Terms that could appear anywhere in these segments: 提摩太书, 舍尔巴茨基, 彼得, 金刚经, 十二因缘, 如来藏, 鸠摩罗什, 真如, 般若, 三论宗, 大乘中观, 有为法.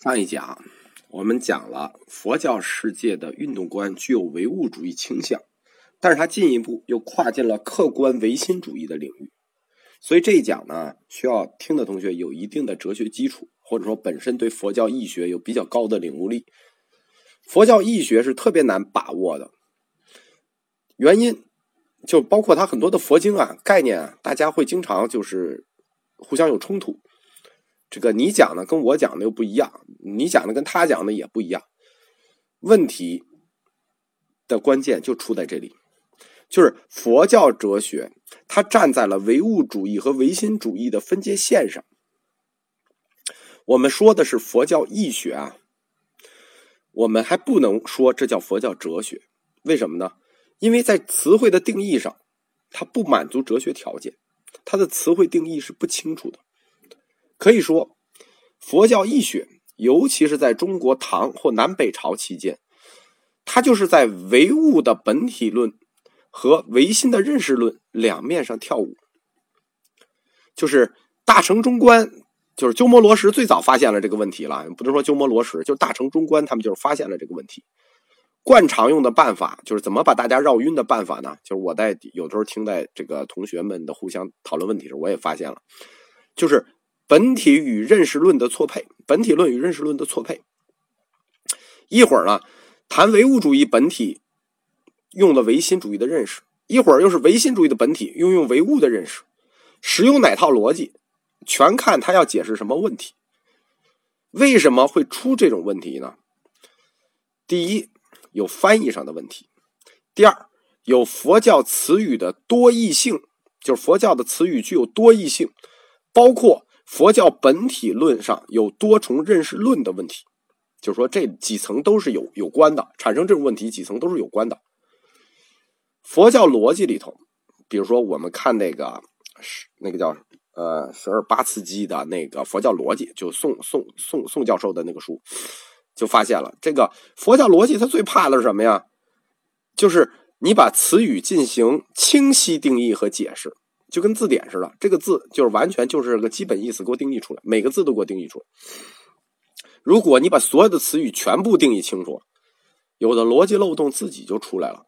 上一讲我们讲了佛教世界的运动观具有唯物主义倾向，但是它进一步又跨进了客观唯心主义的领域。所以这一讲呢，需要听的同学有一定的哲学基础，或者说本身对佛教义学有比较高的领悟力。佛教义学是特别难把握的，原因就包括它很多的佛经啊、概念啊，大家会经常就是互相有冲突。这个你讲的跟我讲的又不一样，你讲的跟他讲的也不一样。问题的关键就出在这里，就是佛教哲学它站在了唯物主义和唯心主义的分界线上。我们说的是佛教义学啊，我们还不能说这叫佛教哲学。为什么呢？因为在词汇的定义上它不满足哲学条件，它的词汇定义是不清楚的。可以说佛教义学尤其是在中国唐或南北朝期间，它就是在唯物的本体论和唯心的认识论两面上跳舞。就是大乘中观，就是鸠摩罗什最早发现了这个问题了，不能说鸠摩罗什，就是大乘中观他们就是发现了这个问题。惯常用的办法就是怎么把大家绕晕的办法呢，就是我在有的时候听在这个同学们的互相讨论问题时我也发现了，就是本体与认识论的错配，本体论与认识论的错配。一会儿呢，谈唯物主义本体用了唯心主义的认识，一会儿又是唯心主义的本体用唯物的认识，使用哪套逻辑，全看他要解释什么问题。为什么会出这种问题呢？第一，有翻译上的问题；第二，有佛教词语的多义性，就是佛教的词语具有多义性，包括佛教本体论上有多重认识论的问题，就是说这几层都是有关的，产生这种问题几层都是有关的。佛教逻辑里头，比如说我们看那个叫舍尔巴茨基的那个佛教逻辑，就宋教授的那个书，就发现了这个佛教逻辑它最怕的是什么呀？就是你把词语进行清晰定义和解释，就跟字典似的，这个字就是完全就是个基本意思给我定义出来，每个字都给我定义出来。如果你把所有的词语全部定义清楚，有的逻辑漏洞自己就出来了。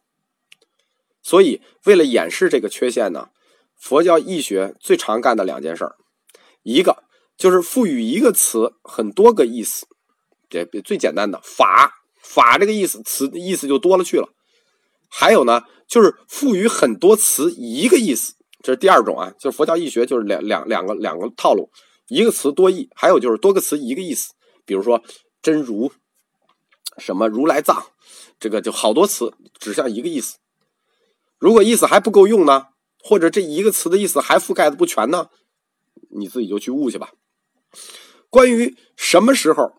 所以为了掩饰这个缺陷呢，佛教义学最常干的两件事儿，一个就是赋予一个词很多个意思，这最简单的法这个意思，词意思就多了去了。还有呢，就是赋予很多词一个意思，这是第二种啊，就是佛教义学就是两个套路，一个词多义，还有就是多个词一个意思。比如说真如，什么如来藏，这个就好多词指向一个意思。如果意思还不够用呢，或者这一个词的意思还覆盖的不全呢，你自己就去悟去吧。关于什么时候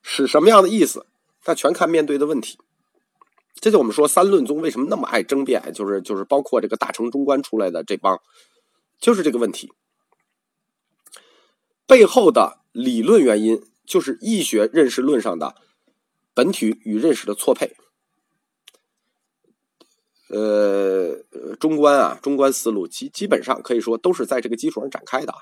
使什么样的意思，那全看面对的问题。这就我们说三论宗为什么那么爱争辩，就是包括这个大乘中观出来的这帮，就是这个问题背后的理论原因，就是义学认识论上的本体与认识的错配。中观思路基本上可以说都是在这个基础上展开的。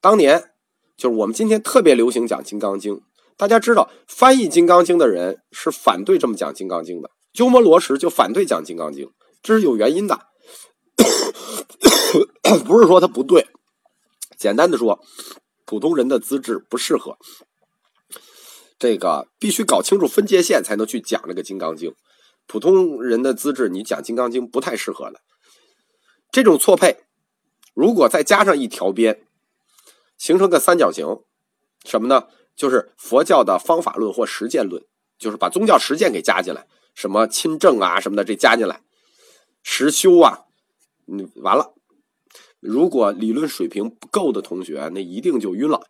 当年就是我们今天特别流行讲《金刚经》，大家知道翻译《金刚经》的人是反对这么讲《金刚经》的，鸠摩罗什就反对讲《金刚经》，这是有原因的。不是说它不对，简单的说，普通人的资质不适合，这个必须搞清楚分界线才能去讲这个《金刚经》。普通人的资质你讲《金刚经》不太适合了。这种错配如果再加上一条边，形成个三角形，什么呢？就是佛教的方法论或实践论，就是把宗教实践给加进来，什么亲证啊什么的这加进来，实修啊，完了。如果理论水平不够的同学，那一定就晕了。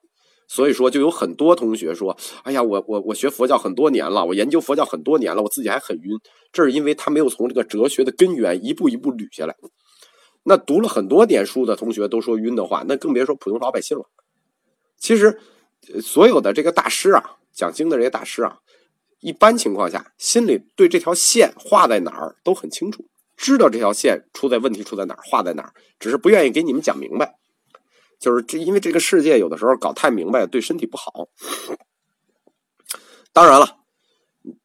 所以说就有很多同学说，哎呀，我学佛教很多年了，我研究佛教很多年了，我自己还很晕。这是因为他没有从这个哲学的根源一步一步捋下来。那读了很多年书的同学都说晕的话，那更别说普通老百姓了。其实所有的这个大师啊，讲经的这些大师啊，一般情况下心里对这条线画在哪儿都很清楚，知道这条线出在哪儿，画在哪儿，只是不愿意给你们讲明白。就是因为这个世界有的时候搞太明白对身体不好。当然了，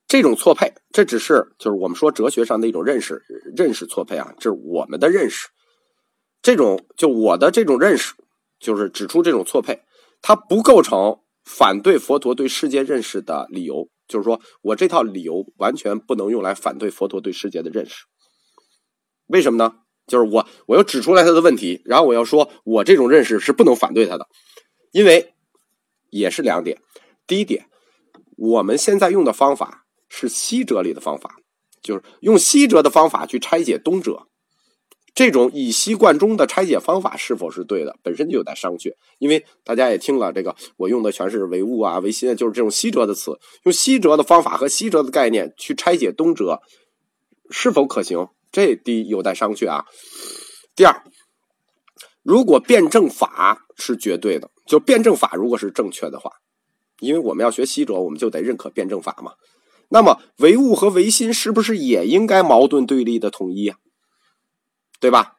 这种错配，这只是就是我们说哲学上的一种认识错配啊，这是我们的认识。这种就我的这种认识，就是指出这种错配，它不构成反对佛陀对世界认识的理由。就是说我这套理由完全不能用来反对佛陀对世界的认识。为什么呢？就是我要指出来他的问题，然后我要说我这种认识是不能反对他的。因为也是两点。第一点，我们现在用的方法是西哲理的方法，就是用西哲的方法去拆解东哲。这种以西贯中的拆解方法是否是对的，本身就有待商榷。因为大家也听了这个，我用的全是唯物啊、唯心啊，就是这种西哲的词，用西哲的方法和西哲的概念去拆解东哲，是否可行？这第一有待商榷啊。第二，如果辩证法是绝对的，就辩证法如果是正确的话，因为我们要学西哲，我们就得认可辩证法嘛。那么唯物和唯心是不是也应该矛盾对立的统一啊？对吧？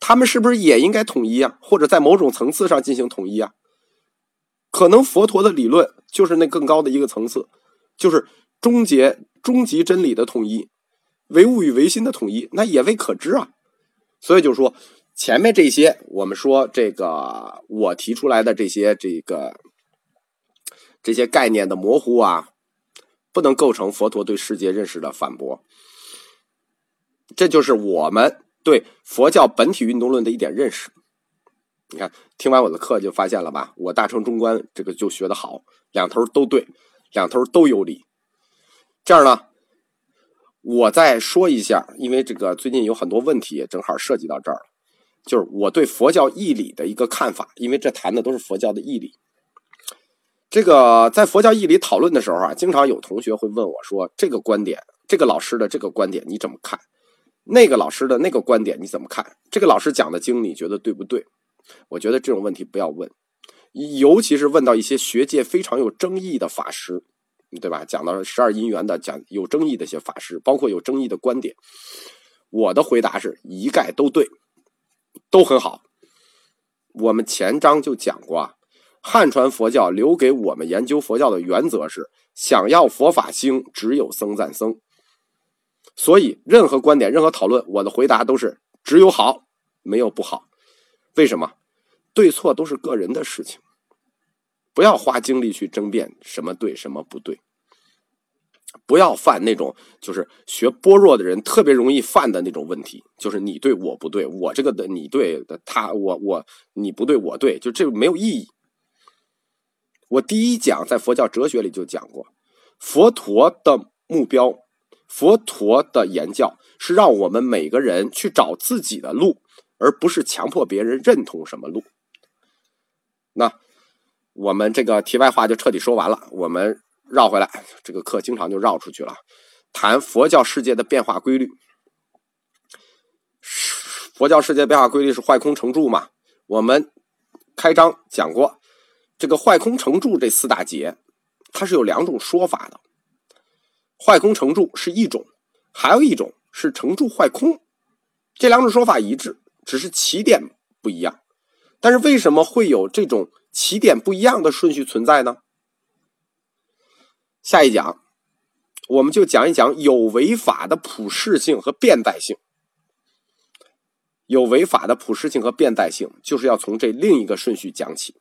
他们是不是也应该统一啊？或者在某种层次上进行统一啊？可能佛陀的理论就是那更高的一个层次，就是终极真理的统一，唯物与唯心的统一，那也未可知啊。所以就说前面这些，我们说这个我提出来的这些概念的模糊啊，不能构成佛陀对世界认识的反驳。这就是我们对佛教本体运动论的一点认识。你看，听完我的课就发现了吧，我大乘中观这个就学得好，两头都对，两头都有理。这样呢，我再说一下，因为这个最近有很多问题正好涉及到这儿了，就是我对佛教义理的一个看法，因为这谈的都是佛教的义理。这个在佛教义理讨论的时候啊，经常有同学会问我说，这个观点，这个老师的这个观点你怎么看？那个老师的那个观点你怎么看？这个老师讲的经你觉得对不对？我觉得这种问题不要问，尤其是问到一些学界非常有争议的法师，对吧？讲到十二因缘的，讲有争议的一些法师，包括有争议的观点，我的回答是一概都对，都很好。我们前章就讲过啊，汉传佛教留给我们研究佛教的原则是，想要佛法兴，只有僧赞僧。所以任何观点任何讨论，我的回答都是只有好没有不好。为什么？对错都是个人的事情，不要花精力去争辩什么对什么不对，不要犯那种就是学般若的人特别容易犯的那种问题，就是你对我不对，我这个的你对的他，我你不对我对，就这没有意义。我第一讲在佛教哲学里就讲过，佛陀的目标，佛陀的言教是让我们每个人去找自己的路，而不是强迫别人认同什么路。那我们这个题外话就彻底说完了，我们绕回来，这个课经常就绕出去了，谈佛教世界的变化规律。佛教世界变化规律是坏空成住嘛？我们开章讲过，这个坏空成住这四大节，它是有两种说法的。坏空成住是一种，还有一种是成住坏空，这两种说法一致，只是起点不一样。但是为什么会有这种起点不一样的顺序存在呢？下一讲我们就讲一讲有为法的普适性和变代性。有为法的普适性和变代性就是要从这另一个顺序讲起。